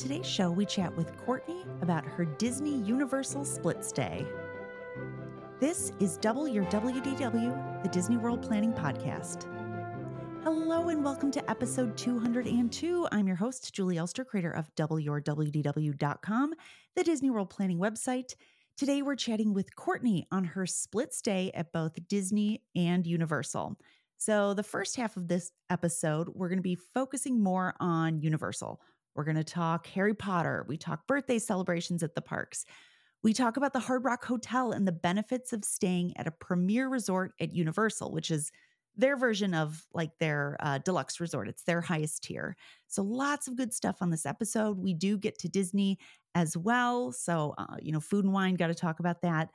On today's show, we chat with Cortney about her Disney Universal split stay. This is Double Your WDW, the Disney World Planning Podcast. Hello and welcome to episode 202. I'm your host, Julie Elster, creator of DoubleYourWDW.com, the Disney World Planning website. Today we're chatting with Cortney on her split stay at both Disney and Universal. So the first half of this episode, we're going to be focusing more on Universal. We're going to talk Harry Potter. We talk birthday celebrations at the parks. We talk about the Hard Rock Hotel and the benefits of staying at a premier resort at Universal, which is their version of like their deluxe resort. It's their highest tier. So lots of good stuff on this episode. We do get to Disney as well. So, Food and Wine, got to talk about that.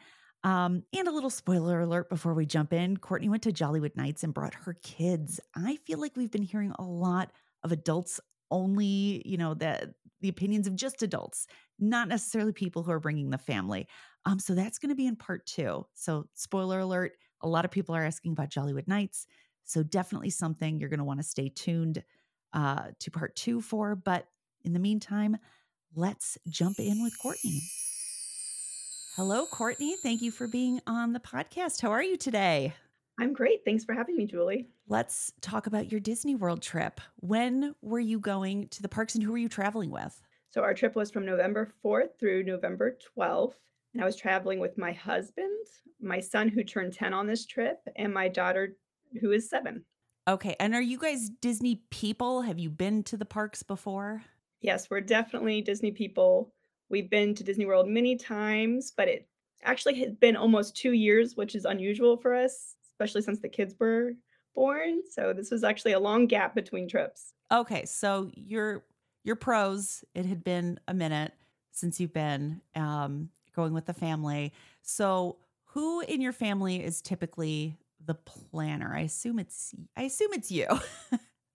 And a little spoiler alert before we jump in, Cortney went to Jollywood Nights and brought her kids. I feel like we've been hearing a lot of adults only, the opinions of just adults, not necessarily people who are bringing the family. So that's going to be in part two. So spoiler alert, a lot of people are asking about Jollywood Nights. So definitely something you're going to want to stay tuned to part two for. But in the meantime, let's jump in with Cortney. Hello, Cortney. Thank you for being on the podcast. How are you today? I'm great. Thanks for having me, Julie. Let's talk about your Disney World trip. When were you going to the parks and who were you traveling with? So our trip was from November 4th through November 12th. And I was traveling with my husband, my son who turned 10 on this trip, and my daughter who is 7. Okay. And are you guys Disney people? Have you been to the parks before? Yes, we're definitely Disney people. We've been to Disney World many times, but it actually has been almost 2 years, which is unusual for us, especially since the kids were born. So this was actually a long gap between trips. Okay, so you're pros. It had been a minute since you've been going with the family. So who in your family is typically the planner? I assume it's you.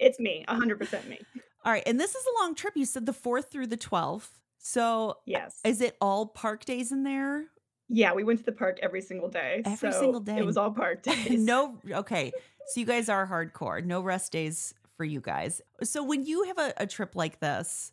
It's me, 100% me. All right, and this is a long trip. You said the 4th through the 12th. So yes. Is it all park days in there? Yeah, we went to the park every single day. It was all park days. No, okay. So you guys are hardcore. No rest days for you guys. So when you have a trip like this,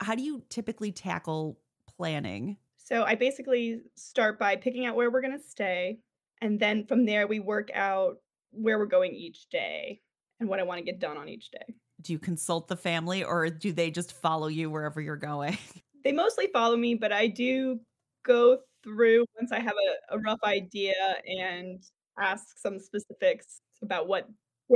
how do you typically tackle planning? So I basically start by picking out where we're going to stay. And then from there, we work out where we're going each day and what I want to get done on each day. Do you consult the family or do they just follow you wherever you're going? They mostly follow me, but I do go through once I have a rough idea and ask some specifics about where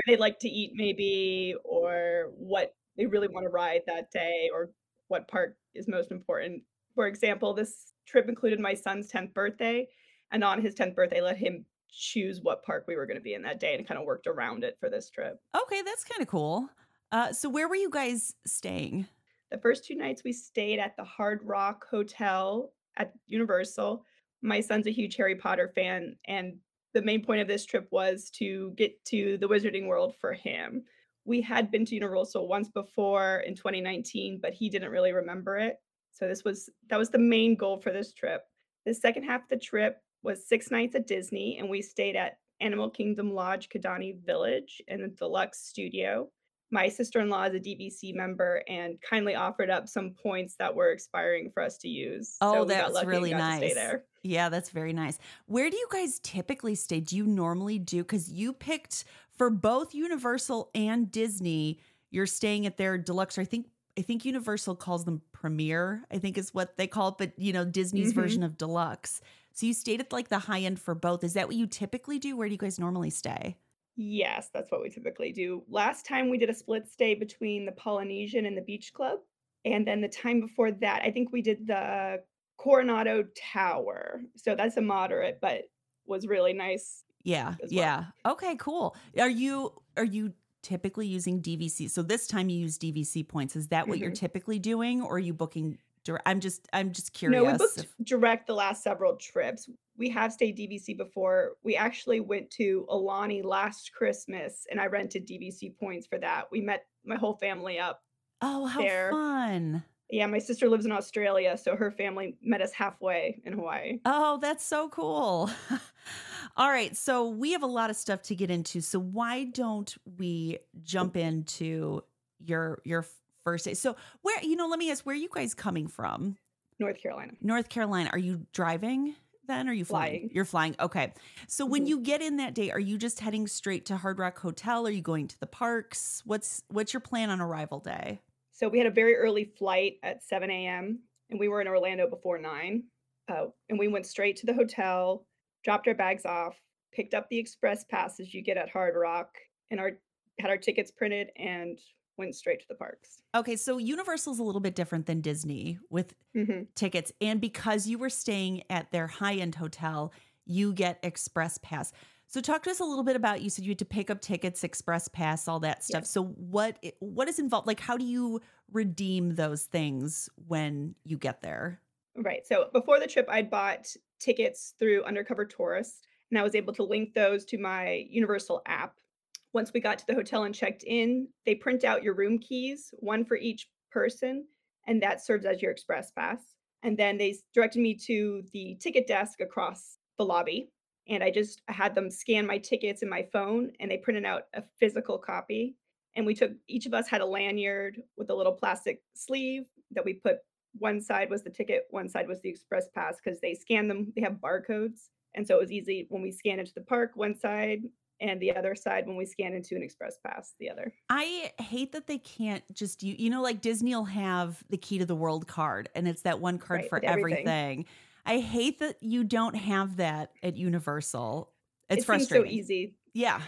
they like to eat maybe, or what they really want to ride that day, or what park is most important. For example, this trip included my son's 10th birthday, and on his 10th birthday, let him choose what park we were going to be in that day and kind of worked around it for this trip. Okay, that's kind of cool. So where were you guys staying? The first 2 nights we stayed at the Hard Rock Hotel at Universal. My son's a huge Harry Potter fan, and the main point of this trip was to get to the Wizarding World for him. We had been to Universal once before in 2019, but he didn't really remember it. So that was the main goal for this trip. The second half of the trip was 6 nights at Disney, and we stayed at Animal Kingdom Lodge Kidani Village in the deluxe studio. My sister-in-law is a DVC member and kindly offered up some points that were expiring for us to use. Oh, so that's really nice. Stay there. Yeah, that's very nice. Where do you guys typically stay? Do you normally do? Because you picked for both Universal and Disney, you're staying at their deluxe. I think Universal calls them Premier, I think is what they call it, but Disney's version of deluxe. So you stayed at like the high end for both. Is that what you typically do? Where do you guys normally stay? Yes, that's what we typically do. Last time we did a split stay between the Polynesian and the Beach Club. And then the time before that, I think we did the Coronado Tower. So that's a moderate, but was really nice. Yeah. Well. Yeah. Okay, cool. Are you typically using DVC? So this time you use DVC points. Is that what you're typically doing, or are you booking direct? I'm just curious. No, we booked direct the last several trips. We have stayed DVC before. We actually went to Alani last Christmas, and I rented DVC points for that. We met my whole family up. Oh, how fun. Yeah, my sister lives in Australia, so her family met us halfway in Hawaii. Oh, that's so cool. All right, so we have a lot of stuff to get into. So why don't we jump into your first day. So where, you know, let me ask, where are you guys coming from? North Carolina. North Carolina. Are you driving then? Or are you flying? You're flying. Okay. So when you get in that day, are you just heading straight to Hard Rock Hotel? Are you going to the parks? What's your plan on arrival day? So we had a very early flight at 7 a.m. and we were in Orlando before 9. And we went straight to the hotel, dropped our bags off, picked up the express passes you get at Hard Rock, and had our tickets printed and went straight to the parks. Okay, so Universal's a little bit different than Disney with tickets. And because you were staying at their high-end hotel, you get Express Pass. So talk to us a little bit about, you said you had to pick up tickets, Express Pass, all that stuff. Yes. So what is involved? Like, how do you redeem those things when you get there? Right. So before the trip, I'd bought tickets through Undercover Tourist, and I was able to link those to my Universal app. Once we got to the hotel and checked in, they print out your room keys, one for each person, and that serves as your express pass. And then they directed me to the ticket desk across the lobby, and I had them scan my tickets in my phone, and they printed out a physical copy. And each of us had a lanyard with a little plastic sleeve that we put, one side was the ticket, one side was the express pass, because they scan them, they have barcodes. And so it was easy when we scan into the park, one side, and the other side when we scan into an express pass, the other. I hate that they can't just, like Disney will have the key to the world card, and it's that one card for everything. I hate that you don't have that at Universal. It's frustrating. It's so easy. Yeah.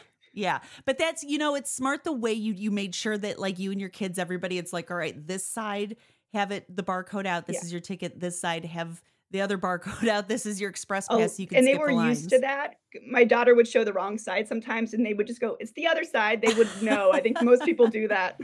But that's, it's smart the way you made sure that like you and your kids, everybody, it's like, all right, this side have it, the barcode out. This is your ticket. This side have the other barcode out. This is your express pass. You can skip the lines. And they were used to that. My daughter would show the wrong side sometimes, and they would just go, it's the other side. They would know. I think most people do that.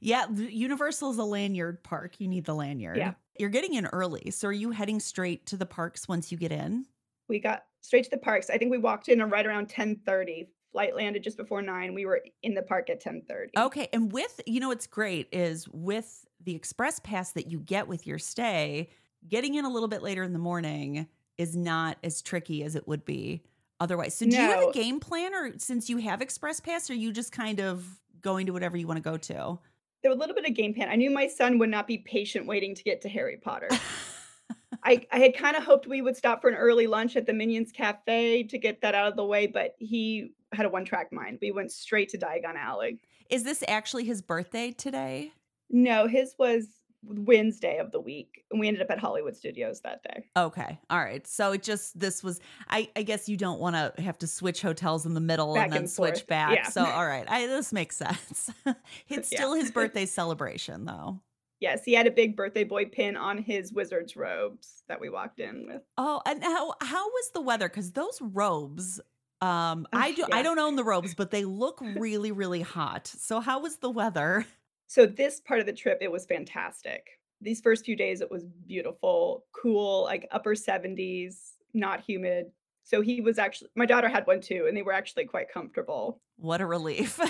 Yeah. Universal's a lanyard park. You need the lanyard. Yeah. You're getting in early. So are you heading straight to the parks once you get in? We got straight to the parks. I think we walked in right around 10:30. Flight landed just before 9. We were in the park at 10:30. Okay. And what's great is with the express pass that you get with your stay, getting in a little bit later in the morning is not as tricky as it would be otherwise. So do you have a game plan, or since you have express pass, are you just kind of going to whatever you want to go to? There was a little bit of game plan. I knew my son would not be patient waiting to get to Harry Potter. I had kind of hoped we would stop for an early lunch at the Minions Cafe to get that out of the way, but he had a one-track mind. We went straight to Diagon Alley. Is this actually his birthday today? No, his was Wednesday of the week, and we ended up at Hollywood Studios that day. Okay. All right. So I guess you don't want to have to switch hotels in the middle back and then switch back. Yeah. So, all right. This makes sense. It's still his birthday celebration though. Yes. He had a big birthday boy pin on his wizard's robes that we walked in with. Oh, and how was the weather? Cause those robes, I don't own the robes, but they look really, really hot. So how was the weather? So this part of the trip, it was fantastic. These first few days, it was beautiful, cool, like upper 70s, not humid. So he was my daughter had one too, and they were actually quite comfortable. What a relief.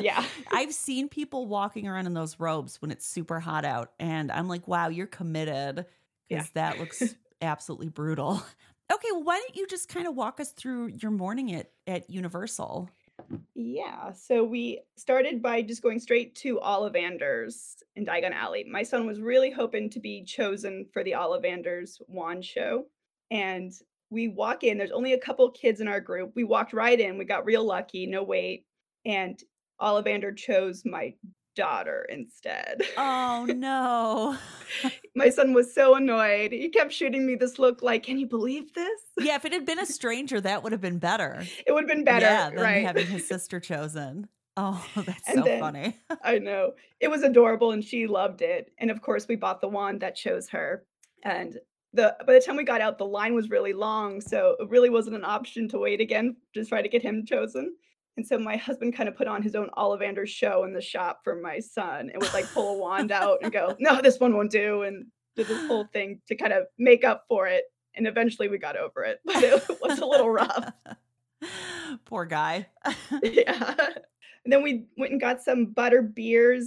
Yeah. I've seen people walking around in those robes when it's super hot out. And I'm like, wow, you're committed, because that looks absolutely brutal. Okay, well, why don't you just kind of walk us through your morning at Universal? Yeah. So we started by just going straight to Ollivander's in Diagon Alley. My son was really hoping to be chosen for the Ollivander's wand show. And we walk in, there's only a couple kids in our group. We walked right in. We got real lucky, no wait. And Ollivander chose my daughter instead. Oh no. My son was so annoyed. He kept shooting me this look like, can you believe this? Yeah, if it had been a stranger, that would have been better. It would have been better, than having his sister chosen. Oh, that's funny. I know. It was adorable and she loved it. And of course, we bought the wand that chose her. And by the time we got out, the line was really long, so it really wasn't an option to wait again to try to get him chosen. And so my husband kind of put on his own Ollivander's show in the shop for my son, and would like pull a wand out and go, no, this one won't do. And did this whole thing to kind of make up for it. And eventually we got over it, but it was a little rough. Poor guy. Yeah. And then we went and got some Butterbeers,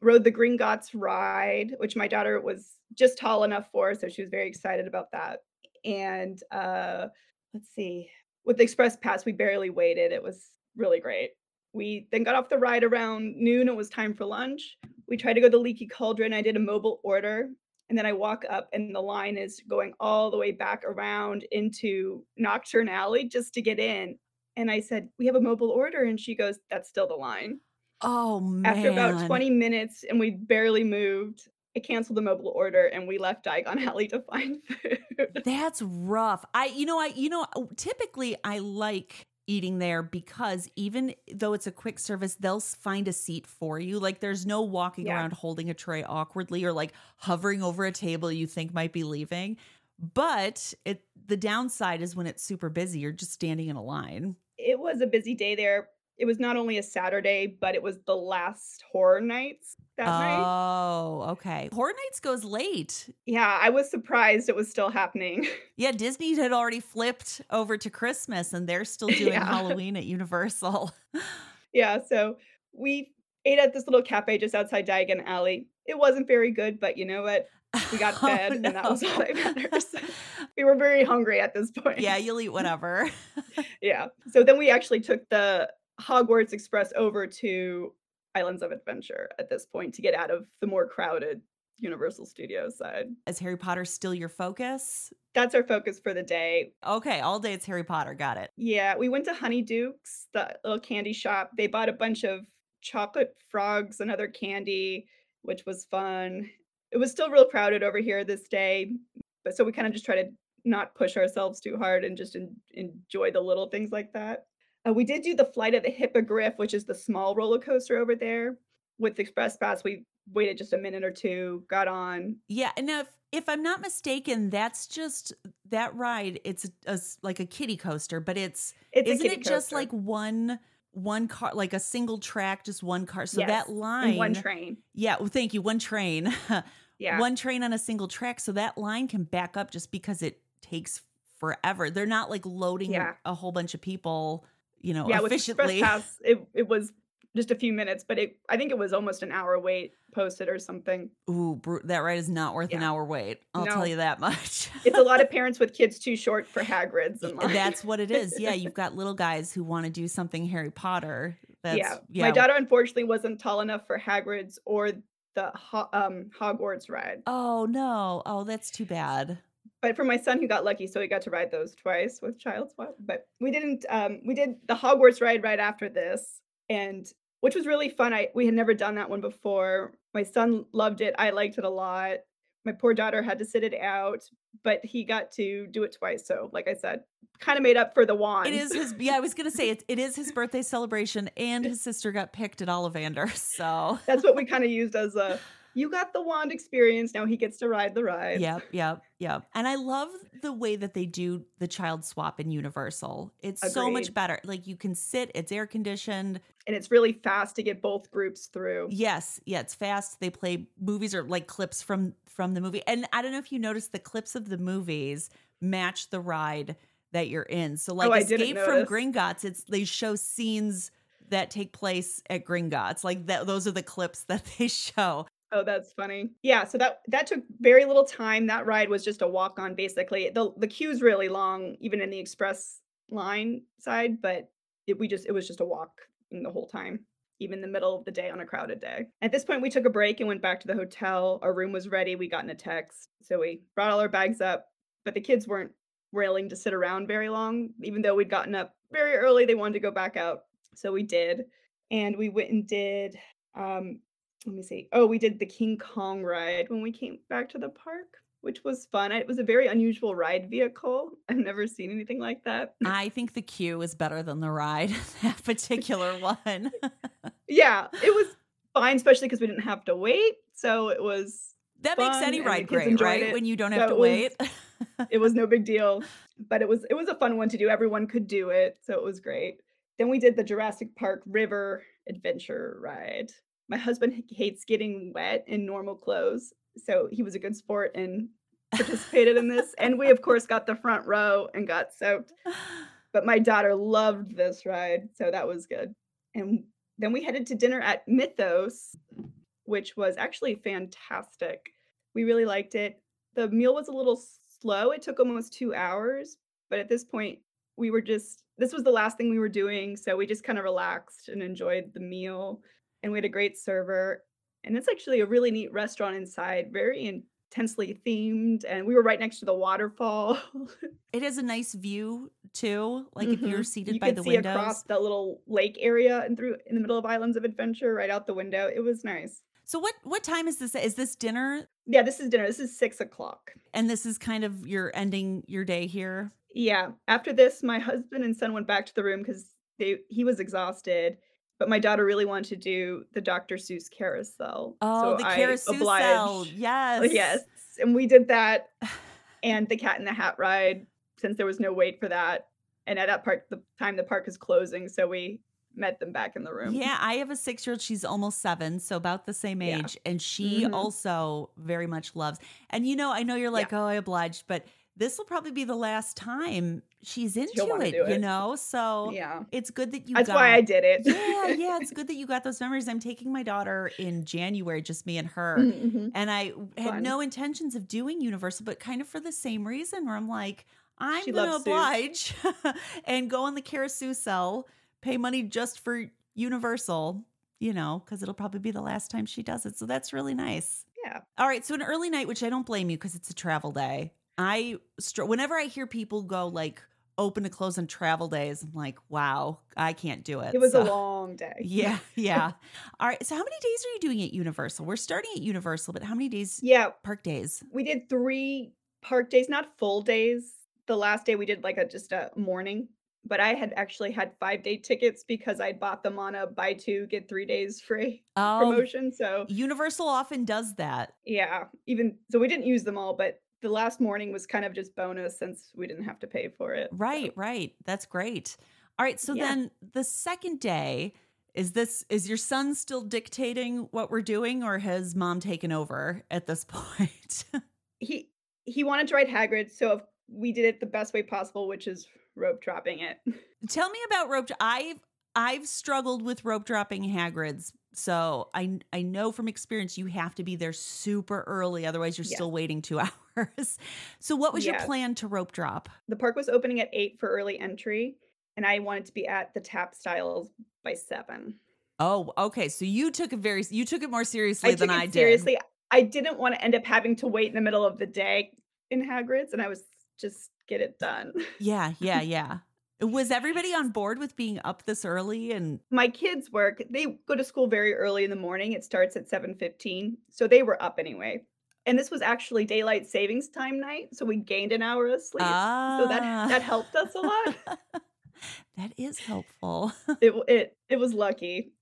rode the Gringotts ride, which my daughter was just tall enough for. So she was very excited about that. And let's see. With the express pass, we barely waited. It was really great. We then got off the ride around noon. It was time for lunch. We tried to go to Leaky Cauldron. I did a mobile order, and then I walk up and the line is going all the way back around into Nocturne Alley just to get in. And I said, we have a mobile order. And she goes, that's still the line. Oh, man. After about 20 minutes and we barely moved, I canceled the mobile order and we left Diagon Alley to find food. That's rough. You know, typically I like eating there because even though it's a quick service, they'll find a seat for you. Like there's no walking around holding a tray awkwardly or like hovering over a table you think might be leaving. But the downside is when it's super busy, you're just standing in a line. It was a busy day there. It was not only a Saturday, but it was the last Horror Nights that night. Oh, okay. Horror Nights goes late. Yeah, I was surprised it was still happening. Yeah, Disney had already flipped over to Christmas and they're still doing Halloween at Universal. Yeah, so we ate at this little cafe just outside Diagon Alley. It wasn't very good, but you know what? We got fed and that was all that matters. We were very hungry at this point. Yeah, you'll eat whatever. Yeah. So then we actually took the Hogwarts Express over to Islands of Adventure at this point to get out of the more crowded Universal Studios side. Is Harry Potter still your focus? That's our focus for the day. Okay, all day it's Harry Potter. Got it. Yeah, we went to Honey Duke's, the little candy shop. They bought a bunch of chocolate frogs and other candy, which was fun. It was still real crowded over here this day, but so we kind of just try to not push ourselves too hard and just enjoy the little things like that. We did do the Flight of the Hippogriff, which is the small roller coaster over there. With the Express Pass, we waited just a minute or two, got on. Yeah, and if I'm not mistaken, that's just that ride. It's like a kiddie coaster, but isn't it just like one car, like a single track, just one car? So yes, that line, and one train. Yeah, well, thank you, one train. Yeah, one train on a single track. So that line can back up just because it takes forever. They're not like loading a whole bunch of people. You know, yeah, efficiently. With Express Pass, it was just a few minutes, but I think it was almost an hour wait posted or something. Ooh, that ride is not worth an hour wait. I'll tell you that much. It's a lot of parents with kids too short for Hagrid's. And that's what it is. Yeah, you've got little guys who want to do something Harry Potter. My daughter unfortunately wasn't tall enough for Hagrid's or the Hogwarts ride. Oh, no. Oh, that's too bad. But for my son, who got lucky, so he got to ride those twice with Child Swap. But we didn't. We did the Hogwarts ride right after this, and which was really fun. We had never done that one before. My son loved it. I liked it a lot. My poor daughter had to sit it out, but he got to do it twice. So, like I said, kind of made up for the wand. It is his. Yeah, I was gonna say it is his birthday celebration, and his sister got picked at Ollivander's. So that's what we kind of used as a. You got the wand experience. Now he gets to ride the ride. Yep. And I love the way that they do the child swap in Universal. It's so much better. Like you can sit, it's air conditioned. And it's really fast to get both groups through. Yes. Yeah, it's fast. They play movies or like clips from the movie. And I don't know if you noticed the clips of the movies match the ride that you're in. So like Escape from Gringotts, they show scenes that take place at Gringotts. Like those are the clips that they show. Oh, that's funny. Yeah, so that took very little time. That ride was just a walk on, basically. The queue's really long, even in the express line side, but it was just a walk the whole time, even the middle of the day on a crowded day. At this point, we took a break and went back to the hotel. Our room was ready. We got in a text, so we brought all our bags up, but the kids weren't railing to sit around very long. Even though we'd gotten up very early, they wanted to go back out, so we did, and we went and did. Let me see. Oh, we did the King Kong ride when we came back to the park, which was fun. It was a very unusual ride vehicle. I've never seen anything like that. I think the queue is better than the ride, that particular one. Yeah, it was fine, especially because we didn't have to wait. So it was That fun, makes any ride great, right? It. When you don't have to wait. It was no big deal, but it was a fun one to do. Everyone could do it, so it was great. Then we did the Jurassic Park River Adventure ride. My husband hates getting wet in normal clothes, so he was a good sport and participated in this. And we, of course, got the front row and got soaked. But my daughter loved this ride, so that was good. And then we headed to dinner at Mythos, which was actually fantastic. We really liked it. The meal was a little slow. It took almost 2 hours. But at this point, this was the last thing we were doing, so we just kind of relaxed and enjoyed the meal. And we had a great server. And it's actually a really neat restaurant inside, very intensely themed. And we were right next to the waterfall. It has a nice view, too. Like if you're seated by the windows. You can see across the little lake area and through in the middle of Islands of Adventure right out the window. It was nice. So what time is this? Is this dinner? Yeah, this is dinner. This is 6 o'clock. And this is kind of you're ending your day here? Yeah. After this, my husband and son went back to the room because he was exhausted. But my daughter really wanted to do the Dr. Seuss carousel. Oh, so the carousel. Yes. Yes. And we did that. And the Cat in the Hat ride, since there was no wait for that. And at that part, the time the park is closing. So we met them back in the room. Yeah. I have a 6-year-old. She's almost 7. So about the same age. Yeah. And she also very much loves. And, you know, I know you're like, oh, I obliged. But this will probably be the last time she's into it, you know? So it's good that you That's why I did it. Yeah, it's good that you got those memories. I'm taking my daughter in January, just me and her. And I had no intentions of doing Universal, but kind of for the same reason where I'm like, I'm going to oblige and go on the carousel, pay money just for Universal, you know, because it'll probably be the last time she does it. So that's really nice. Yeah. All right. So an early night, which I don't blame you because it's a travel day. Whenever I hear people go like open to close on travel days, I'm like, wow, I can't do it. It was a long day. Yeah. Yeah. All right. So how many days are you doing at Universal? We're starting at Universal, but how many days? Yeah. Park days. We did 3 park days, not full days. The last day we did like just a morning, but I had actually had 5-day tickets because I bought them on a buy 2, get 3 days free promotion. So Universal often does that. Yeah. Even so we didn't use them all, but the last morning was kind of just bonus since we didn't have to pay for it. Right, right. That's great. All right. So then the second day, is your son still dictating what we're doing or has mom taken over at this point? He wanted to ride Hagrid. So we did it the best way possible, which is rope dropping it. Tell me about rope. I've struggled with rope dropping Hagrid's. So I know from experience you have to be there super early. Otherwise, you're still waiting 2 hours. So what was your plan to rope drop? The park was opening at 8 for early entry, and I wanted to be at the tap styles by 7. Oh, okay. So you took it more seriously than I did. Seriously, I didn't want to end up having to wait in the middle of the day in Hagrid's, and I was just get it done. Yeah. Was everybody on board with being up this early? And my kids work. They go to school very early in the morning. It starts at 7:15. So they were up anyway. And this was actually daylight savings time night. So we gained an hour of sleep. So that helped us a lot. That is helpful. It was lucky.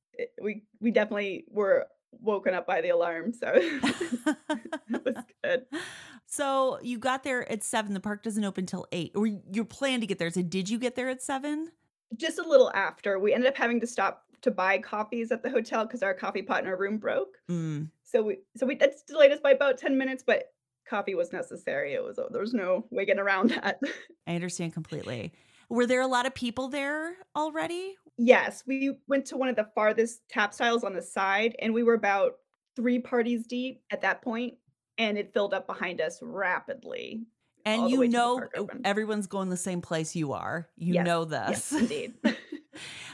We definitely were woken up by the alarm. So it was good. So you got there at 7. The park doesn't open till 8. Or you planned to get there. So did you get there at 7? Just a little after. We ended up having to stop to buy coffees at the hotel because our coffee pot in our room broke. So that's delayed us by about 10 minutes, but coffee was necessary. There was no way getting around that. I understand completely. Were there a lot of people there already? Yes. We went to one of the farthest tap styles on the side, and we were about 3 parties deep at that point, and it filled up behind us rapidly. And you know everyone's going the same place you are. You know this. Yes, indeed.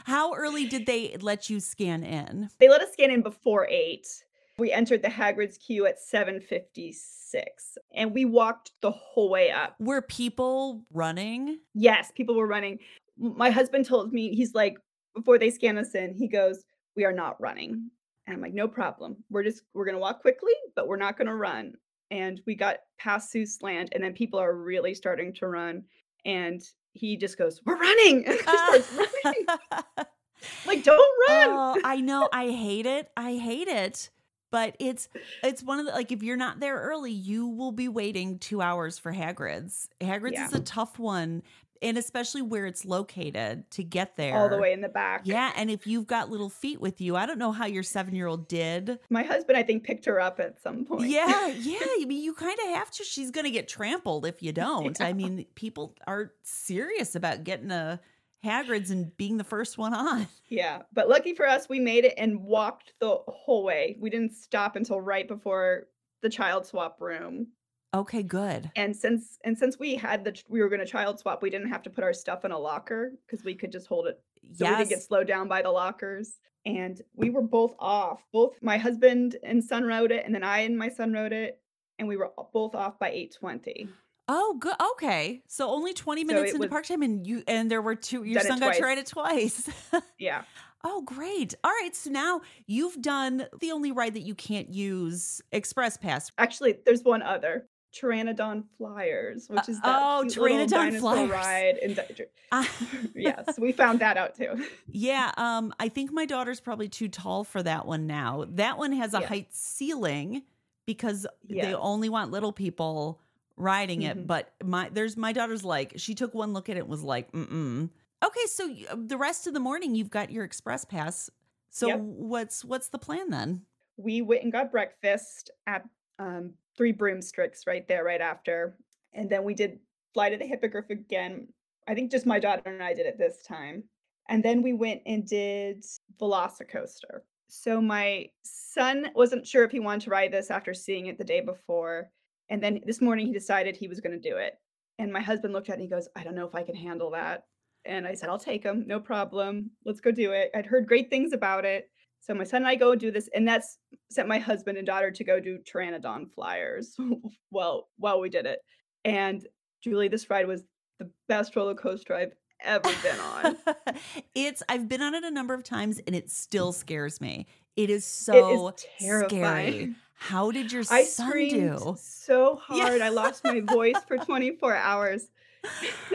How early did they let you scan in? They let us scan in before 8. We entered the Hagrid's queue at 7:56, and we walked the whole way up. Were people running? Yes, people were running. My husband told me, he's like, before they scan us in, he goes, "We are not running." And I'm like, "No problem. We're going to walk quickly, but we're not going to run." And we got past Seuss Land, and then people are really starting to run. And he just goes, "We're running." Running. Like, don't run. Oh, I know. I hate it. But it's one of the, like, if you're not there early, you will be waiting 2 hours for Hagrid's. Hagrid's is a tough one, and especially where it's located to get there. All the way in the back. Yeah, and if you've got little feet with you, I don't know how your 7-year-old did. My husband, I think, picked her up at some point. Yeah, I mean, you kind of have to. She's going to get trampled if you don't. Yeah. I mean, people are serious about getting a Hagrid's and being the first one on. Yeah, but lucky for us, we made it and walked the whole way. We didn't stop until right before the child swap room. Okay, good. And since we were going to child swap, we didn't have to put our stuff in a locker because we could just hold it. So we didn't get slowed down by the lockers. and we were both off. Both my husband and son rode it, and then I and my son rode it, and we were both off by 8:20. Oh, good. Okay, so only 20 minutes into park time, and there were two. Your son got to ride it twice. Yeah. Oh, great. All right. So now you've done the only ride that you can't use Express Pass. Actually, there's one other. Pteranodon Flyers, which is that Pteranodon Flyers ride. Yes, we found that out too. Yeah, I think my daughter's probably too tall for that one now. That one has a height ceiling because they only want little people riding it. But my daughter's like, she took one look at it and was like, mm-mm. Okay, so the rest of the morning you've got your Express Pass. So what's the plan then? We went and got breakfast at Three Broomsticks right after. And then we did Flight of the Hippogriff again. I think just my daughter and I did it this time. And then we went and did VelociCoaster. So my son wasn't sure if he wanted to ride this after seeing it the day before. And then this morning he decided he was going to do it. And my husband looked at it and he goes, I don't know if I can handle that. And I said, I'll take him. No problem. Let's go do it. I'd heard great things about it. So my son and I go do this, and that's sent my husband and daughter to go do Pteranodon Flyers while we did it. And Julie, this ride was the best roller coaster I've ever been on. I've been on it a number of times, and it still scares me. It is so terrifying. Scary. How did your son do? So hard. I lost my voice for 24 hours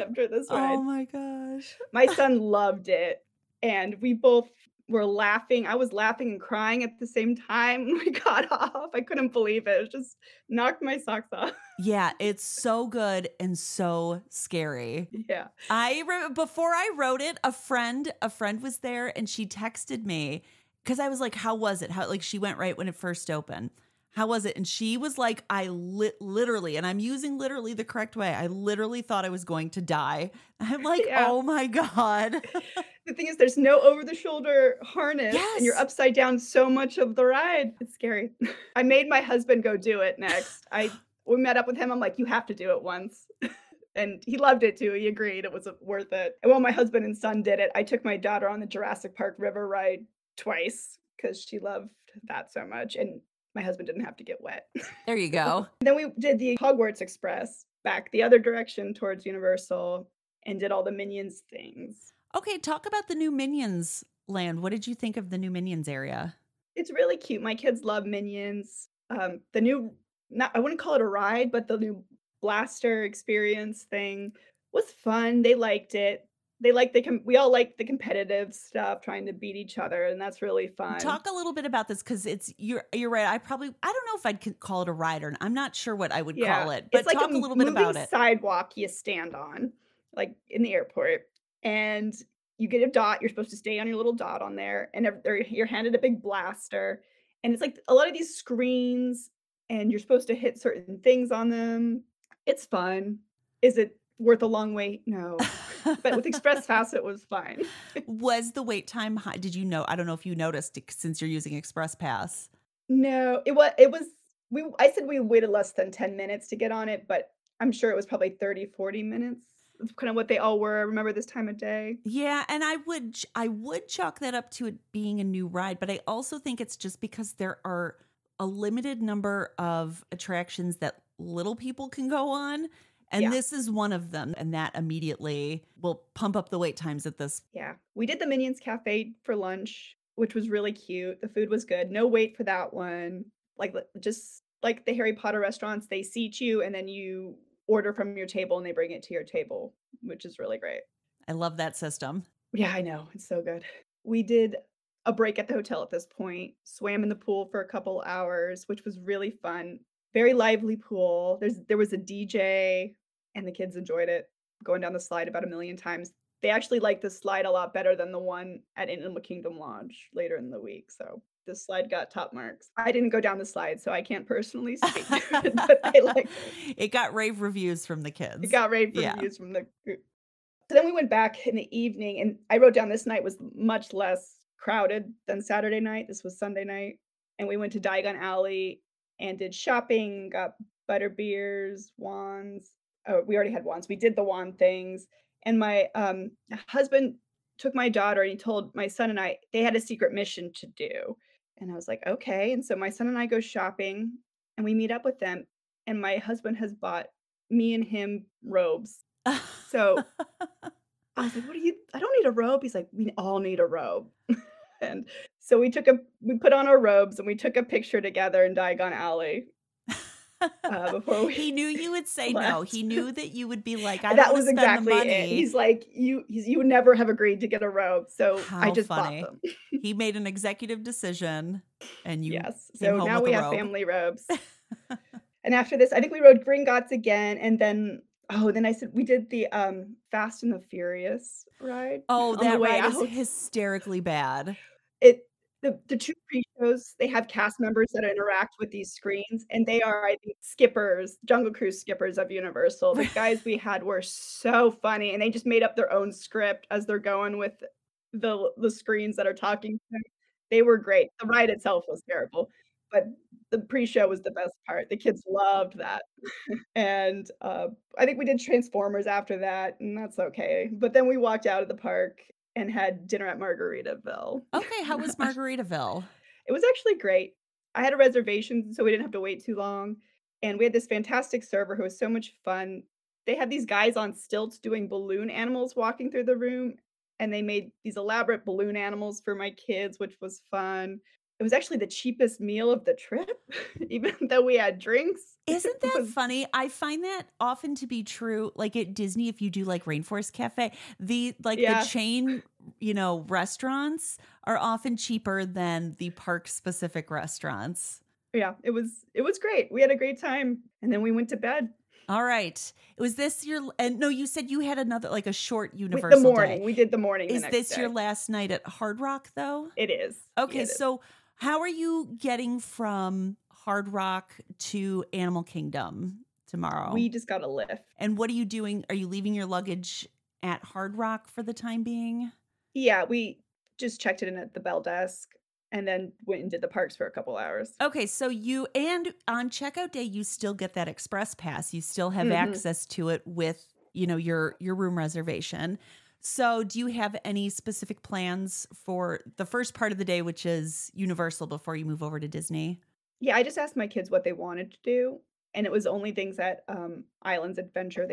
after this ride. Oh my gosh. My son loved it, and we both were laughing. I was laughing and crying at the same time when we got off. I couldn't believe it. It just knocked my socks off. Yeah, it's so good and so scary. Yeah. Before I wrote it, a friend was there, and she texted me because I was like, how was it? How, like, she went right when it first opened. How was it? And she was like, I literally, and I'm using literally the correct way, I literally thought I was going to die. I'm like, oh my God. The thing is, there's no over-the-shoulder harness, and you're upside down so much of the ride. It's scary. I made my husband go do it next. We met up with him. I'm like, you have to do it once. And he loved it too. He agreed. It was worth it. And while my husband and son did it, I took my daughter on the Jurassic Park River ride twice because she loved that so much. And my husband didn't have to get wet. There you go. Then we did the Hogwarts Express back the other direction towards Universal and did all the Minions things. Okay, talk about the new Minions land. What did you think of the new Minions area? It's really cute. My kids love Minions. The new, I wouldn't call it a ride, but the new blaster experience thing was fun. They liked it. We all like the competitive stuff, trying to beat each other, and that's really fun. Talk a little bit about this because you're right. I don't know if I'd call it a ride, or I'm not sure what I would call it. But it's like talk a little bit about it. Sidewalk you stand on, like in the airport, and you get a dot. You're supposed to stay on your little dot on there, and you're handed a big blaster, and it's like a lot of these screens, and you're supposed to hit certain things on them. It's fun. Is it worth a long wait? No. But with Express Pass, it was fine. Was the wait time high? Did you know? I don't know if you noticed since you're using Express Pass. No, it was. I said we waited less than 10 minutes to get on it, but I'm sure it was probably 30, 40 minutes. That's kind of what they all were. I remember this time of day. Yeah, and I would chalk that up to it being a new ride, but I also think it's just because there are a limited number of attractions that little people can go on. And this is one of them. And that immediately will pump up the wait times at this. Yeah. We did the Minions Cafe for lunch, which was really cute. The food was good. No wait for that one. Just like the Harry Potter restaurants, they seat you and then you order from your table and they bring it to your table, which is really great. I love that system. Yeah, I know. It's so good. We did a break at the hotel at this point, swam in the pool for a couple hours, which was really fun. Very lively pool. There was a DJ. And the kids enjoyed it, going down the slide about a million times. They actually liked the slide a lot better than the one at Animal Kingdom Lodge later in the week. So this slide got top marks. I didn't go down the slide, so I can't personally speak to it, but I liked it. It got rave reviews from the kids. From the group. So then we went back in the evening, and I wrote down this night was much less crowded than Saturday night. This was Sunday night. And we went to Diagon Alley and did shopping, got Butterbeers, wands. Oh, we already had wands. We did the wand things. And my husband took my daughter and he told my son and I, they had a secret mission to do. And I was like, okay. And so my son and I go shopping and we meet up with them. And my husband has bought me and him robes. So I was like, I don't need a robe. He's like, we all need a robe. And so we put on our robes and we took a picture together in Diagon Alley. Before he knew you would say left. No, he knew that you would be like, I don't want to spend exactly the money. It. He's like, you would never have agreed to get a robe, so how I just funny. Bought them. He made an executive decision, and you yes. So now we have family robes. And after this, I think we rode Gringotts again, and then I said we did the Fast and the Furious ride. Oh, that ride is hysterically bad. The two pre-shows, they have cast members that interact with these screens, and they are, I think, skippers, Jungle Cruise skippers of Universal. The guys we had were so funny, and they just made up their own script as they're going with the screens that are talking to them. They were great. The ride itself was terrible, but the pre-show was the best part. The kids loved that. And I think we did Transformers after that, and that's okay. But then we walked out of the park and had dinner at Margaritaville. Okay, how was Margaritaville? It was actually great. I had a reservation, so we didn't have to wait too long. And we had this fantastic server who was so much fun. They had these guys on stilts doing balloon animals walking through the room. And they made these elaborate balloon animals for my kids, which was fun. It was actually the cheapest meal of the trip, even though we had drinks. Isn't that funny? I find that often to be true. Like at Disney, if you do like Rainforest Cafe, the chain, restaurants are often cheaper than the park specific restaurants. Yeah, it was great. We had a great time. And then we went to bed. All right. Was this your, and no, you said you had another, like a short Universal the morning. Day. We did the morning. Is the next this day. Your last night at Hard Rock though? It is. Okay. It is. So how are you getting from Hard Rock to Animal Kingdom tomorrow? We just got a lift. And what are you doing? Are you leaving your luggage at Hard Rock for the time being? Yeah, we just checked it in at the bell desk and then went and did the parks for a couple hours. Okay, so and on checkout day, you still get that express pass. You still have access to it with, your room reservation. So do you have any specific plans for the first part of the day, which is Universal, before you move over to Disney? Yeah, I just asked my kids what they wanted to do. And it was only things at Islands Adventure.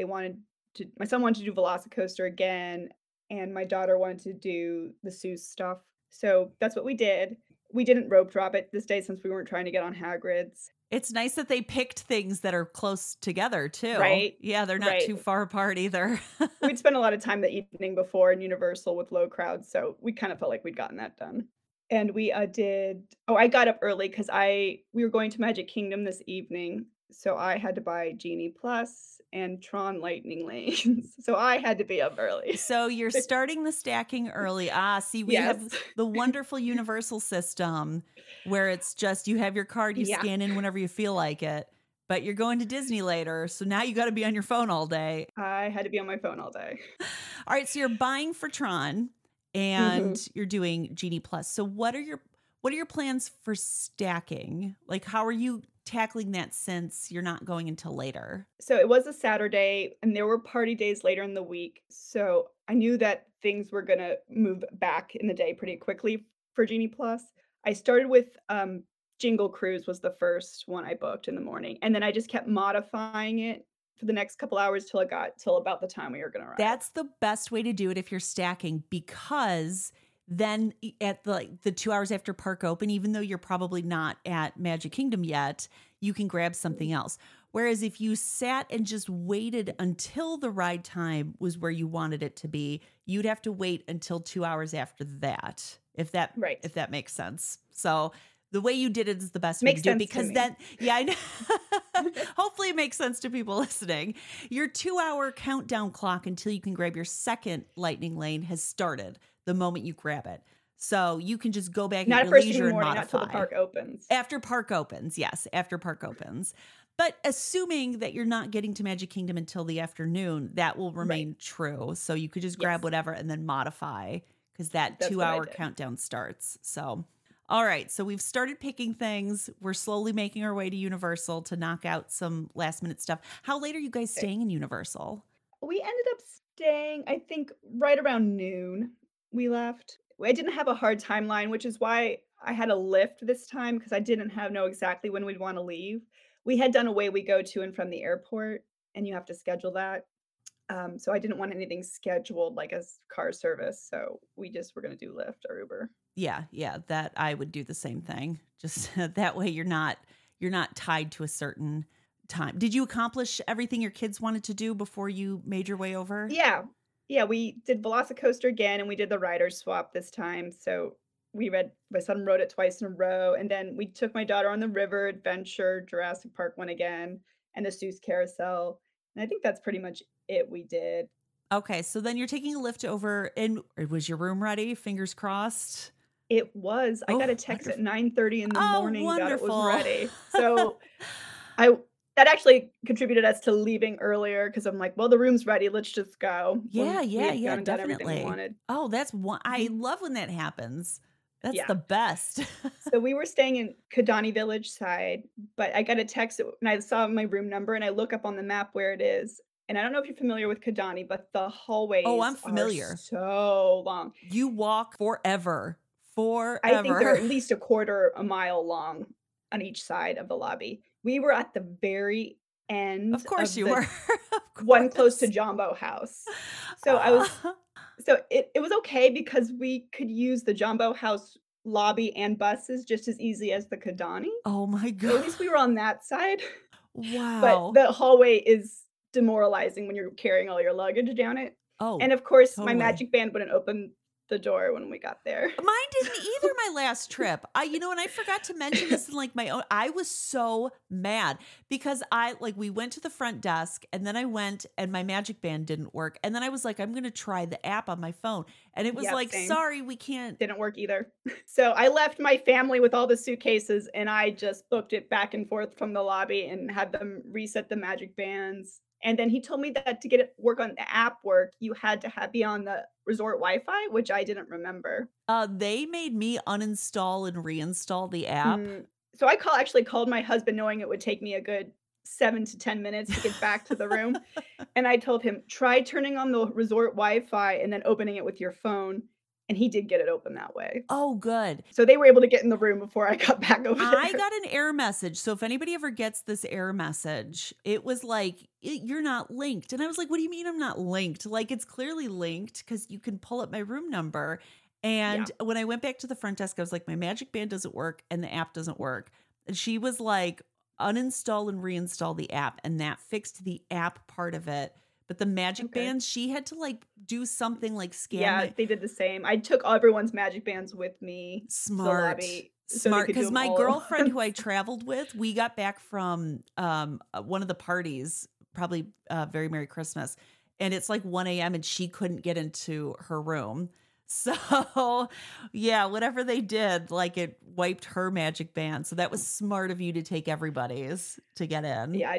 My son wanted to do VelociCoaster again. And my daughter wanted to do the Sue stuff. So that's what we did. We didn't rope drop it this day since we weren't trying to get on Hagrid's. It's nice that they picked things that are close together, too. Right. Yeah, they're not too far apart either. We'd spent a lot of time the evening before in Universal with low crowds, so we kind of felt like we'd gotten that done. And we I got up early because we were going to Magic Kingdom this evening, so I had to buy Genie Plus and Tron Lightning Lanes. So I had to be up early. So you're starting the stacking early. Ah, see, we have the wonderful Universal system where it's just you have your card, you scan in whenever you feel like it, but you're going to Disney later. So now you got to be on your phone all day. I had to be on my phone all day. All right. So you're buying for Tron and you're doing Genie Plus. So what are your plans for stacking? Like, how are you tackling that since you're not going until later? So it was a Saturday and there were party days later in the week. So I knew that things were going to move back in the day pretty quickly for Genie Plus. I started with Jingle Cruise was the first one I booked in the morning. And then I just kept modifying it for the next couple hours till about the time we were going to arrive. That's the best way to do it if you're stacking, because then at the 2 hours after park open, even though you're probably not at Magic Kingdom yet, you can grab something else. Whereas if you sat and just waited until the ride time was where you wanted it to be, you'd have to wait until 2 hours after that, if that makes sense. So the way you did it is the best way to do it, because then, I know. Hopefully it makes sense to people listening. Your 2 hour countdown clock until you can grab your second lightning lane has started the moment you grab it. So you can just go back at your leisure and modify. Not until the park opens. After park opens, yes. After park opens. But assuming that you're not getting to Magic Kingdom until the afternoon, that will remain true. So you could just grab whatever and then modify, because that's 2 hour countdown starts. So, all right. So we've started picking things. We're slowly making our way to Universal to knock out some last minute stuff. How late are you guys staying in Universal? We ended up staying, I think, right around noon. we left. I didn't have a hard timeline, which is why I had a lift this time, because I didn't know exactly when we'd want to leave. We had done a way we go to and from the airport, and you have to schedule that. So I didn't want anything scheduled like a car service. So we just were going to do Lyft or Uber. Yeah, that I would do the same thing. Just that way you're not tied to a certain time. Did you accomplish everything your kids wanted to do before you made your way over? Yeah, we did VelociCoaster again, and we did the rider swap this time. So my son rode it twice in a row, and then we took my daughter on the river adventure, Jurassic Park one again, and the Seuss carousel. And I think that's pretty much it we did. Okay, so then you're taking a Lyft over, and was your room ready? Fingers crossed. It was. I got a text at 9:30 in the morning that it was ready. So that actually contributed us to leaving earlier, because I'm like, well, the room's ready. Let's just go. Yeah, definitely. We wanted. Oh, that's one. I love when that happens. That's the best. So we were staying in Kidani Village side, but I got a text and I saw my room number, and I look up on the map where it is. And I don't know if you're familiar with Kidani, but the hallways I'm familiar. Are so long. You walk forever. I think they're at least a quarter a mile long on each side of the lobby. We were at the very end. Of course you were. One close to Jumbo House. So it was okay, because we could use the Jumbo House lobby and buses just as easy as the Kidani. Oh my God. So at least we were on that side. Wow. But the hallway is demoralizing when you're carrying all your luggage down it. Oh. And of course, totally. My magic band wouldn't open the door when we got there. Mine didn't either my last trip. And I forgot to mention this in like my own, I was so mad because we went to the front desk, and then I went and my magic band didn't work. And then I was like, I'm going to try the app on my phone. And it was same. Sorry, we can't. Didn't work either. So I left my family with all the suitcases, and I just booked it back and forth from the lobby and had them reset the magic bands. And then he told me that to get it work on the app work, you had to be on the resort Wi-Fi, which I didn't remember. They made me uninstall and reinstall the app. So I called my husband, knowing it would take me a good 7 to 10 minutes to get back to the room. And I told him, try turning on the resort Wi-Fi and then opening it with your phone. And he did get it open that way. Oh, good. So they were able to get in the room before I got back over there. I got an error message. So if anybody ever gets this error message, it was like, you're not linked. And I was like, what do you mean I'm not linked? Like, it's clearly linked because you can pull up my room number. And when I went back to the front desk, I was like, my magic band doesn't work and the app doesn't work. And she was like, uninstall and reinstall the app. And that fixed the app part of it. But the magic bands, she had to do something scan. Yeah, they did the same. I took everyone's magic bands with me. Smart. Because my girlfriend who I traveled with, we got back from one of the parties, probably Very Merry Christmas. And it's 1 a.m. and she couldn't get into her room. So, yeah, whatever they did, it wiped her magic band. So that was smart of you to take everybody's to get in. Yeah,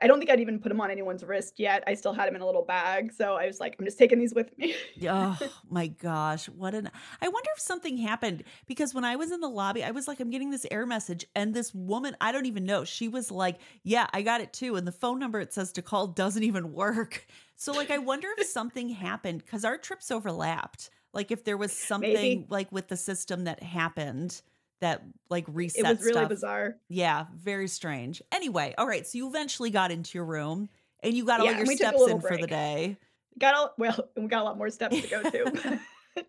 I don't think I'd even put them on anyone's wrist yet. I still had them in a little bag. So I was like, I'm just taking these with me. Oh my gosh. I wonder if something happened, because when I was in the lobby, I was like, I'm getting this error message. And this woman, I don't even know. She was like, yeah, I got it too. And the phone number it says to call doesn't even work. So I wonder if something happened, because our trips overlapped. If there was something maybe. With the system that happened that reset stuff. It was really bizarre. Yeah, very strange. Anyway, all right. So you eventually got into your room and you got all your steps in break for the day. We got a lot more steps to go to.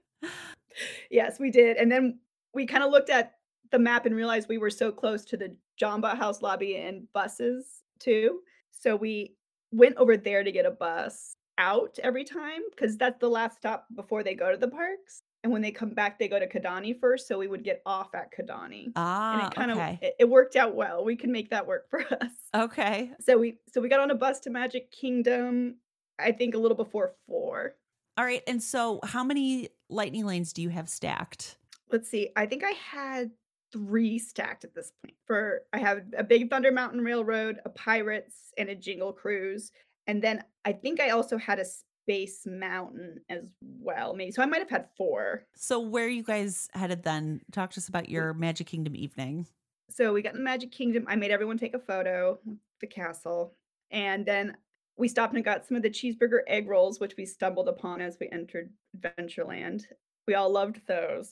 Yes, we did. And then we kind of looked at the map and realized we were so close to the Jamba House lobby and buses too. So we went over there to get a bus out every time, because that's the last stop before they go to the parks, and when they come back they go to Kidani first, so we would get off at Kidani. And it kind of it worked out well. We could make that work for us. Okay, so we got on a bus to Magic Kingdom, I think a little before 4. All right, and so how many lightning lanes do you have stacked? Let's see, I think I had 3 stacked at this point. I have a Big Thunder Mountain Railroad, a Pirates, and a Jingle Cruise. And then I think I also had a Space Mountain as well. Maybe. So I might have had 4. So where you guys headed then? Talk to us about your Magic Kingdom evening. So we got in the Magic Kingdom. I made everyone take a photo of the castle. And then we stopped and got some of the cheeseburger egg rolls, which we stumbled upon as we entered Adventureland. We all loved those.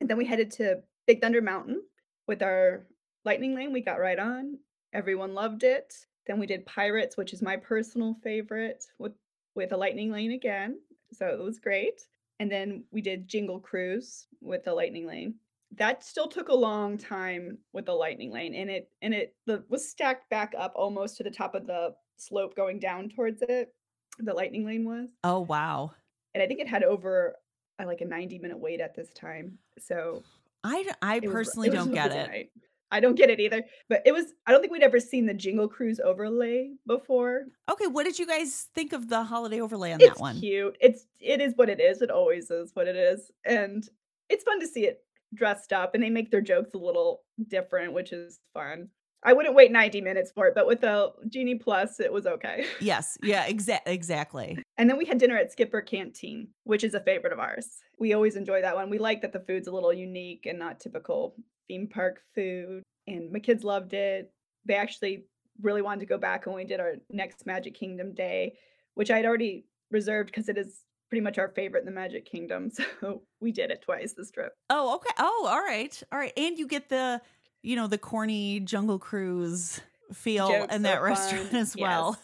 And then we headed to Big Thunder Mountain with our lightning lane. We got right on. Everyone loved it. Then we did Pirates, which is my personal favorite, with a lightning lane again. So it was great. And then we did Jingle Cruise with the lightning lane. That still took a long time with the lightning lane, and it was stacked back up almost to the top of the slope going down towards it. The lightning lane was. Oh, wow. And I think it had over like a 90-minute wait at this time. So I personally don't get it. I don't get it either. But it was, I don't think we'd ever seen the Jingle Cruise overlay before. Okay, what did you guys think of the holiday overlay on that one? It's cute. It is what it is. It always is what it is. And it's fun to see it dressed up, and they make their jokes a little different, which is fun. I wouldn't wait 90 minutes for it, but with the Genie Plus, it was okay. Yes. Yeah, exactly. And then we had dinner at Skipper Canteen, which is a favorite of ours. We always enjoy that one. We like that the food's a little unique and not typical theme park food. And my kids loved it. They actually really wanted to go back when we did our next Magic Kingdom day, which I'd already reserved because it is pretty much our favorite in the Magic Kingdom. So we did it twice this trip. Oh, okay. Oh, all right. All right. And you get the... you know, the corny Jungle Cruise feel in that restaurant as well.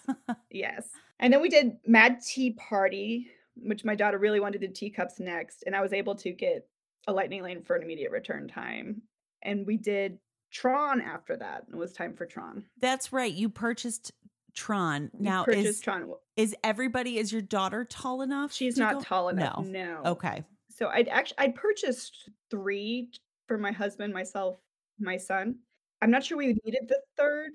Yes. And then we did Mad Tea Party, which my daughter really wanted the teacups next. And I was able to get a lightning lane for an immediate return time. And we did Tron after that. It was time for Tron. That's right. You purchased Tron. Now, is everybody, is your daughter tall enough? She's not tall enough. No. Okay. So I'd purchased 3 for my husband, myself, my son. I'm not sure we needed the third.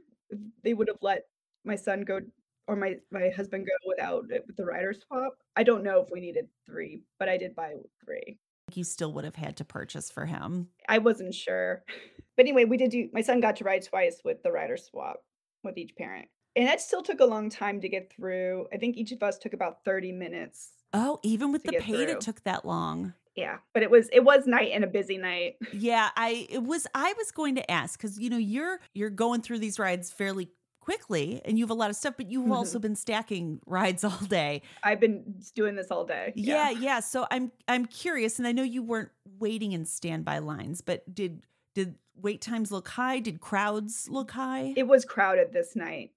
They would have let my son go or my husband go without it with the rider swap. I don't know if we needed 3, but I did buy 3. You still would have had to purchase for him. I wasn't sure. But anyway, my son got to ride twice with the rider swap with each parent. And that still took a long time to get through. I think each of us took about 30 minutes. Oh, even with the paid, it took that long. Yeah, but it was night and a busy night. Yeah, I was going to ask, because you know you're going through these rides fairly quickly and you have a lot of stuff, but you've also been stacking rides all day. I've been doing this all day. Yeah. So I'm curious, and I know you weren't waiting in standby lines, but did wait times look high? Did crowds look high? It was crowded this night.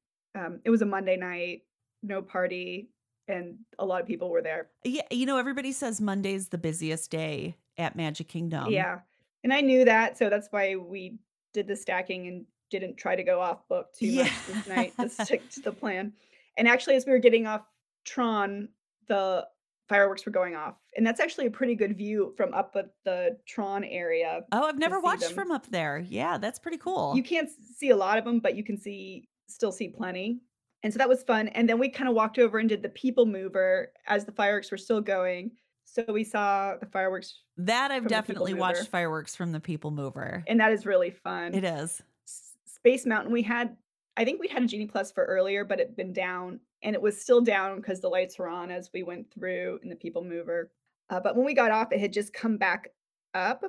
It was a Monday night, no party. And a lot of people were there. Yeah. You know, everybody says Monday's the busiest day at Magic Kingdom. Yeah. And I knew that. So that's why we did the stacking and didn't try to go off book too much this night. Just stick to the plan. And actually, as we were getting off Tron, the fireworks were going off. And that's actually a pretty good view from up at the Tron area. Oh, I've never watched from up there. Yeah. That's pretty cool. You can't see a lot of them, but you can still see plenty. And so that was fun. And then we kind of walked over and did the people mover as the fireworks were still going. So we saw the fireworks. That I've definitely watched fireworks from the people mover. And that is really fun. It is. Space Mountain. I think we had a Genie Plus for earlier, but it'd been down and it was still down because the lights were on as we went through in the people mover. But when we got off, it had just come back up.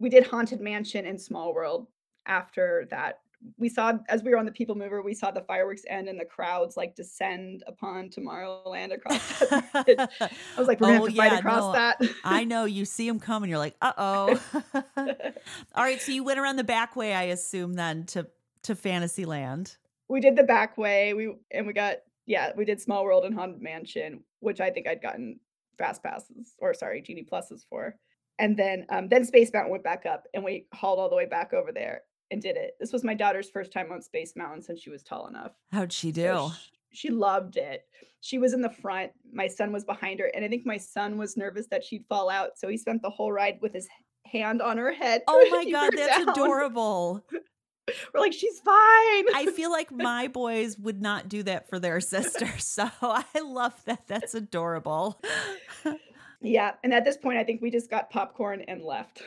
We did Haunted Mansion and Small World after that. We saw, as we were on the people mover, we saw the fireworks end and the crowds like descend upon Tomorrowland across that bridge. I was like, we're going to have to fight across that. I know. You see them come and you're like, uh-oh. All right. So you went around the back way, I assume, then to Fantasyland. We did the back way. We did Small World and Haunted Mansion, which I think I'd gotten fast passes Genie Pluses for. And then Space Mountain went back up and we hauled all the way back over there. And did it. This was my daughter's first time on Space Mountain since she was tall enough. How'd she do? So she loved it. She was in the front. My son was behind her. And I think my son was nervous that she'd fall out. So he spent the whole ride with his hand on her head. Oh my God, that's adorable. We're like, she's fine. I feel like my boys would not do that for their sister. So I love that. That's adorable. Yeah. And at this point, I think we just got popcorn and left.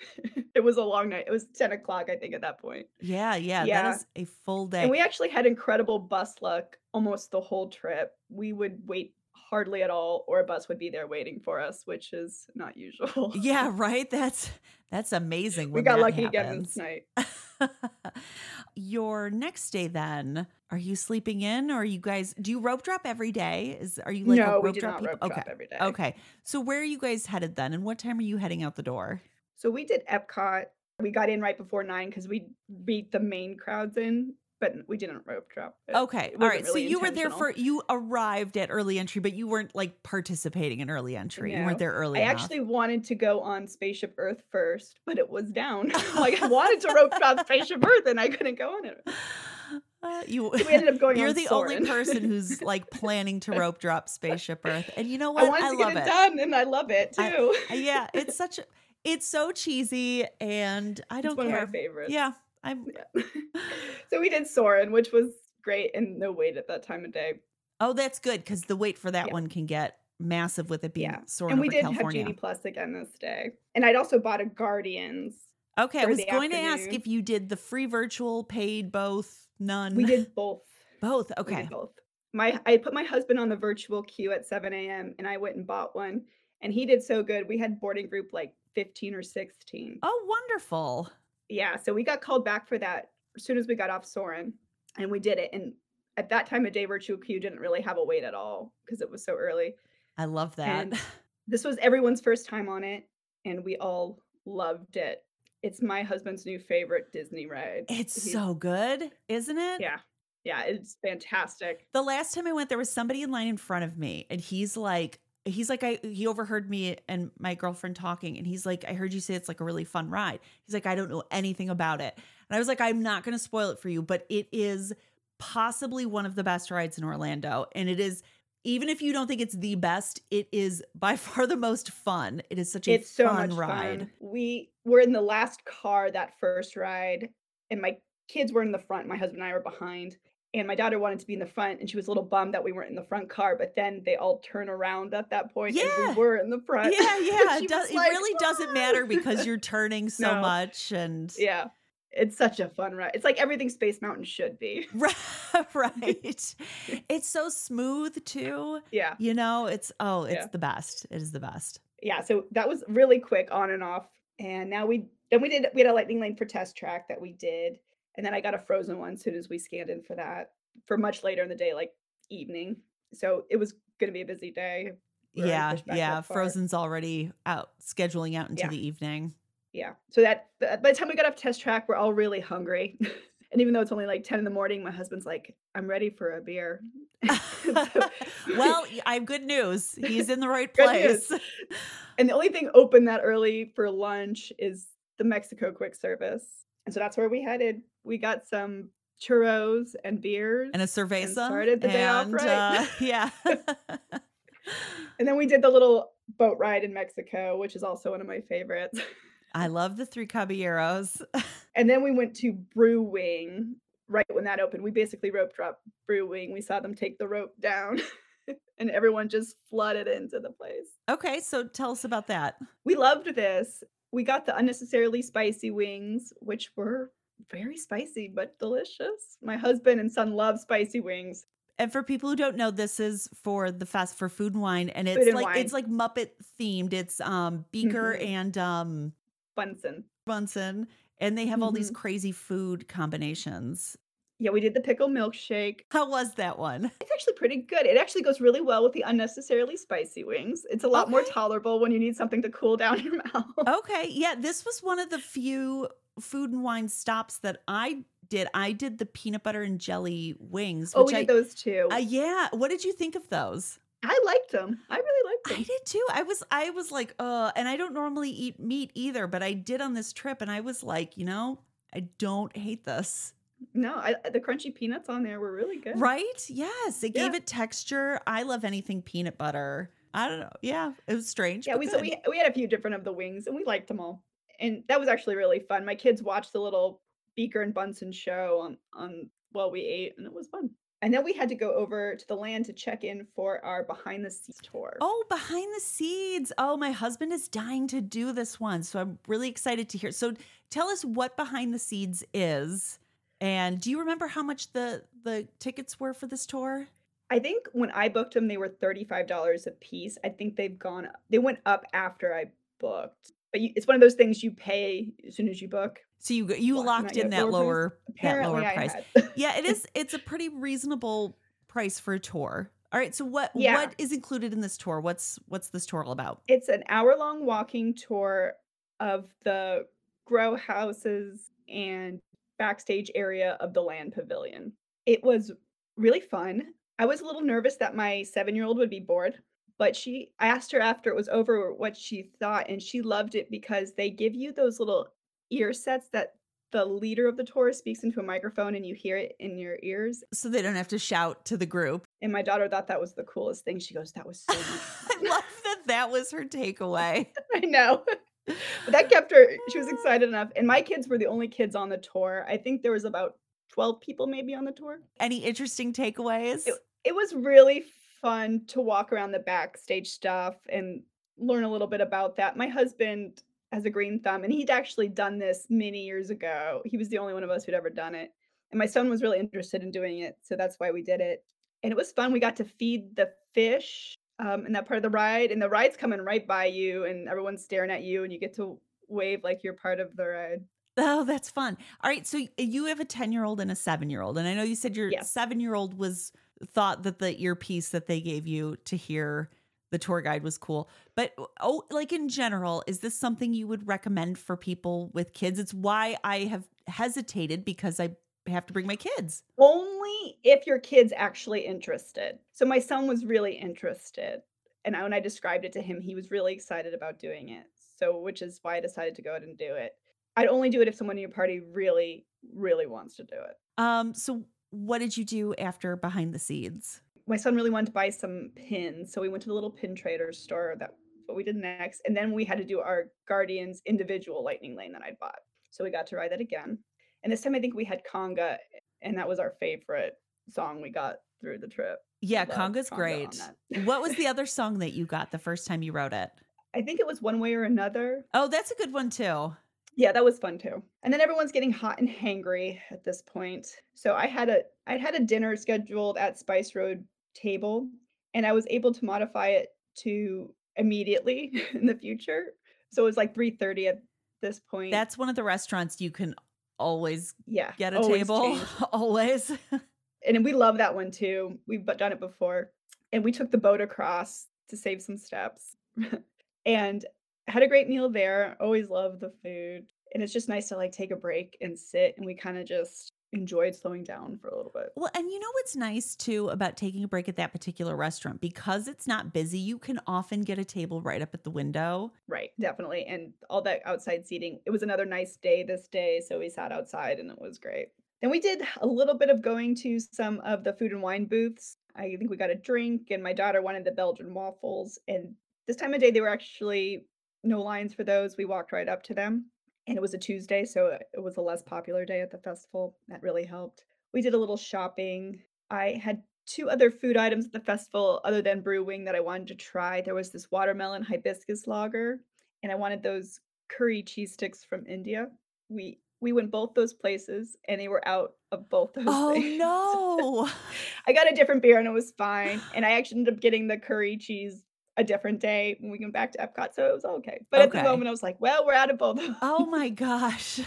It was a long night. It was 10 o'clock, I think, at that point. Yeah. That is a full day. And we actually had incredible bus luck almost the whole trip. We would wait hardly at all, or a bus would be there waiting for us, which is not usual. Yeah, right? That's amazing. We got lucky again this night. Your next day then, are you sleeping in, or are you guys, do you rope drop every day? Are you like no, a rope drop people? Okay. Every day. Okay. So where are you guys headed then, and what time are you heading out the door? So we did Epcot. We got in right before 9 because we beat the main crowds in, but we didn't rope drop. Okay. All right. Really, so you were there you arrived at early entry, but you weren't like participating in early entry. No. You weren't there early enough. Actually wanted to go on Spaceship Earth first, but it was down. Like I wanted to rope drop Spaceship Earth and I couldn't go on it. So we ended up going on Soarin'. Only person who's like planning to rope drop Spaceship Earth. And you know what? I wanted to get it done, and I love it too. It's so cheesy, and it's one of my favorites. Yeah. So we did Soarin', which was great, and no wait at that time of day. Oh, that's good, because the wait for that one can get massive with it being Soarin' over California. And we did have Genie Plus again this day. And I'd also bought a Guardians. Okay, I was going to ask if you did the free virtual, paid, both, none. We did both. Both, okay. We did both. I put my husband on the virtual queue at 7 a.m., and I went and bought one, and he did so good. We had boarding group 15 or 16. Oh, wonderful. Yeah. So we got called back for that as soon as we got off Soarin', and we did it. And at that time of day, virtual queue didn't really have a wait at all because it was so early. I love that. And this was everyone's first time on it, and we all loved it. It's my husband's new favorite Disney ride. It's so good, isn't it? Yeah. Yeah. It's fantastic. The last time I went, there was somebody in line in front of me, and he overheard me and my girlfriend talking, and he's like, I heard you say it's like a really fun ride. He's like, I don't know anything about it. And I was like, I'm not going to spoil it for you, but it is possibly one of the best rides in Orlando. And it is, even if you don't think it's the best, it is by far the most fun. It is such a fun ride. Fun. We were in the last car that first ride, and my kids were in the front. My husband and I were behind. And my daughter wanted to be in the front, and she was a little bummed that we weren't in the front car, but then they all turn around at that point, and we were in the front. Yeah, yeah. It really doesn't matter because you're turning so much. And yeah, it's such a fun ride. It's like everything Space Mountain should be. Right. It's so smooth too. Yeah. You know, it's the best. It is the best. Yeah. So that was really quick on and off. And now we had a lightning lane for Test Track that we did. And then I got a Frozen one as soon as we scanned in for that, for much later in the day, like evening. So it was going to be a busy day. Yeah. Frozen's already out, scheduling out into the evening. Yeah. So that by the time we got off Test Track, we're all really hungry. And even though it's only like 10 in the morning, my husband's like, I'm ready for a beer. Well, I have good news. He's in the right place. And the only thing open that early for lunch is the Mexico quick service. And so that's where we headed. We got some churros and beers. And a cerveza. And started the day off right. And then we did the little boat ride in Mexico, which is also one of my favorites. I love the Three Caballeros. And then we went to Brew Wing right when that opened. We basically rope dropped Brew Wing. We saw them take the rope down. And everyone just flooded into the place. Okay, so tell us about that. We loved this. We got the unnecessarily spicy wings, which were very spicy, but delicious. My husband and son love spicy wings. And for people who don't know, this is for the fest for Food and Wine. And it's like Muppet themed. It's Beaker and Bunsen. And they have all these crazy food combinations. Yeah, we did the pickle milkshake. How was that one? It's actually pretty good. It actually goes really well with the unnecessarily spicy wings. It's a lot more tolerable when you need something to cool down your mouth. Okay. Yeah, this was one of the few Food and Wine stops that I did. I did the peanut butter and jelly wings. Oh, we did those too. Yeah. What did you think of those? I liked them. I really liked them. I did too. I was like, and I don't normally eat meat either, but I did on this trip. And I was like, you know, I don't hate this. No, the crunchy peanuts on there were really good. Right? Yes. It gave it texture. I love anything peanut butter. I don't know. Yeah, it was strange. Yeah, we had a few different of the wings, and we liked them all. And that was actually really fun. My kids watched the little Beaker and Bunsen show on while we ate, and it was fun. And then we had to go over to the land to check in for our Behind the Seeds tour. Oh, Behind the Seeds. Oh, my husband is dying to do this one, so I'm really excited to hear. So tell us what Behind the Seeds is. And do you remember how much the tickets were for this tour? I think when I booked them, they were $35 a piece. I think they went up after I booked. But it's one of those things you pay as soon as you book. So you locked in that lower price. Yeah, it's a pretty reasonable price for a tour. All right, so what is included in this tour? What's this tour all about? It's an hour-long walking tour of the grow houses and backstage area of the Land Pavilion. It was really fun. I was a little nervous that my 7-year-old would be bored, but I asked her after it was over what she thought, and she loved it because they give you those little ear sets that the leader of the tour speaks into a microphone and you hear it in your ears. So they don't have to shout to the group. And my daughter thought that was the coolest thing. She goes, that was so I love that was her takeaway. I know. But that kept her, she was excited enough. And my kids were the only kids on the tour. I think there was about 12 people maybe on the tour. Any interesting takeaways? It was really fun to walk around the backstage stuff and learn a little bit about that. My husband has a green thumb, and he'd actually done this many years ago. He was the only one of us who'd ever done it. And my son was really interested in doing it. So that's why we did it. And it was fun. We got to feed the fish in that part of the ride. And the ride's coming right by you, and everyone's staring at you, and you get to wave like you're part of the ride. Oh, that's fun. All right. So you have a 10-year-old and a 7-year-old. And I know you said your 7-year-old thought that the earpiece that they gave you to hear the tour guide was cool. But in general, is this something you would recommend for people with kids? It's why I have hesitated, because I have to bring my kids. Only if your kid's actually interested. So my son was really interested. And when I described it to him, he was really excited about doing it. So, which is why I decided to go ahead and do it. I'd only do it if someone in your party really, really wants to do it. So what did you do after Behind the Seeds? My son really wanted to buy some pins. So we went to the little pin trader's store. That's what we did next. And then we had to do our Guardians individual lightning lane that I bought. So we got to ride that again. And this time I think we had Conga, and that was our favorite song we got through the trip. Yeah, Conga's great. What was the other song that you got the first time you rode it? I think it was One Way or Another. Oh, that's a good one too. Yeah, that was fun too. And then everyone's getting hot and hangry at this point. So I'd had a dinner scheduled at Spice Road table, and I was able to modify it to immediately in the future. So it was like 3:30 at this point. That's one of the restaurants you can always get a table. Always. And we love that one too. We've done it before. And we took the boat across to save some steps. And had a great meal there. Always love the food. And it's just nice to take a break and sit. And we kind of just enjoyed slowing down for a little bit. Well, and you know what's nice too about taking a break at that particular restaurant? Because it's not busy, you can often get a table right up at the window. Right, definitely. And all that outside seating. It was another nice day this day. So we sat outside and it was great. Then we did a little bit of going to some of the food and wine booths. I think we got a drink, and my daughter wanted the Belgian waffles. And this time of day, they were actually no lines for those. We walked right up to them, and it was a Tuesday, so it was a less popular day at the festival. That really helped. We did a little shopping. I had 2 other food items at the festival other than Brew Wing that I wanted to try. There was this watermelon hibiscus lager, and I wanted those curry cheese sticks from India. We went both those places, and they were out of both those things. Oh, no. I got a different beer, and it was fine. And I actually ended up getting the curry cheese a different day when we came back to Epcot. So it was okay. But at the moment I was like, well, we're out of both. Oh my gosh.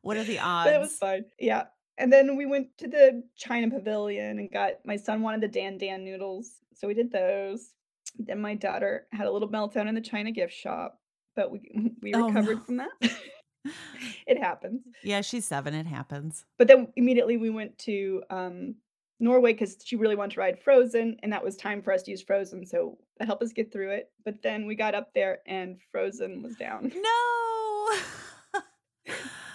What are the odds? But it was fine. Yeah. And then we went to the China Pavilion and my son wanted the Dan Dan noodles. So we did those. Then my daughter had a little meltdown in the China gift shop, but we recovered from that. It happens. Yeah. She's 7. It happens. But then immediately we went to, Norway, because she really wanted to ride Frozen, and that was time for us to use Frozen, so that helped us get through it. But then we got up there and Frozen was down. No.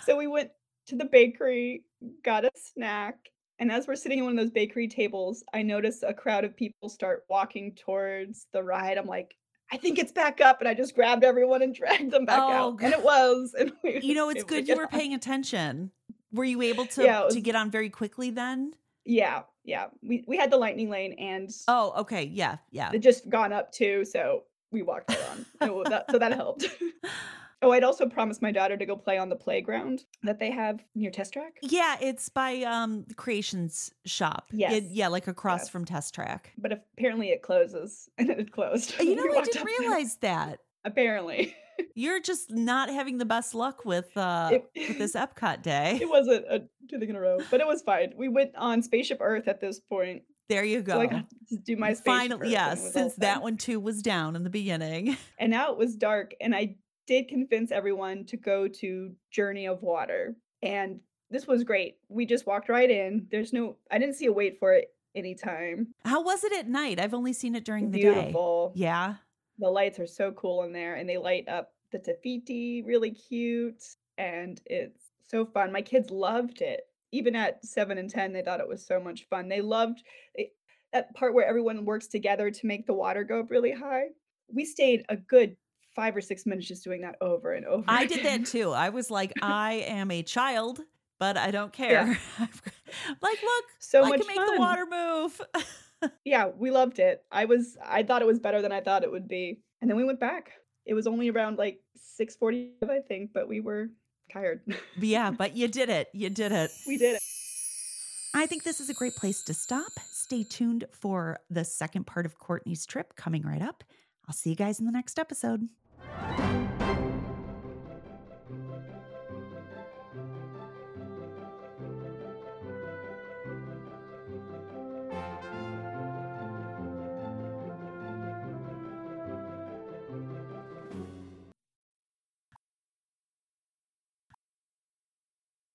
So we went to the bakery, got a snack, and as we're sitting at one of those bakery tables, I noticed a crowd of people start walking towards the ride. I'm like, I think it's back up, and I just grabbed everyone and dragged them back out. God. And it was. And it's good you were paying attention. Were you able to get on very quickly then? Yeah. We had the lightning lane and yeah. It just gone up too, so we walked around. So that helped. Oh, I'd also promised my daughter to go play on the playground that they have near Test Track. Yeah, it's by the Creations shop. Yes. Like across from Test Track. But apparently it closes, and it closed. You know, I didn't realize that. Apparently. You're just not having the best luck with this Epcot day. It wasn't a 2 days in a row, but it was fine. We went on Spaceship Earth at this point. There you go. So I got to do my Spaceship Earth. Yes, since that one too was down in the beginning. And now it was dark, and I did convince everyone to go to Journey of Water. And this was great. We just walked right in. I didn't see a wait for it anytime. How was it at night? I've only seen it during the day. Beautiful. Yeah. The lights are so cool in there, and they light up the Tafiti really cute. And it's so fun. My kids loved it. Even at 7 and 10, they thought it was so much fun. They loved it, that part where everyone works together to make the water go up really high. We stayed a good 5 or 6 minutes just doing that over and over. I did that too. I was like, I am a child, but I don't care. Yeah. Like, look, so I much can make fun. The water move. Yeah, we loved it. I thought it was better than I thought it would be. And then we went back. It was only around like 6:45, I think, but we were tired. Yeah, but you did it. You did it. We did it. I think this is a great place to stop. Stay tuned for the second part of Cortney's trip coming right up. I'll see you guys in the next episode.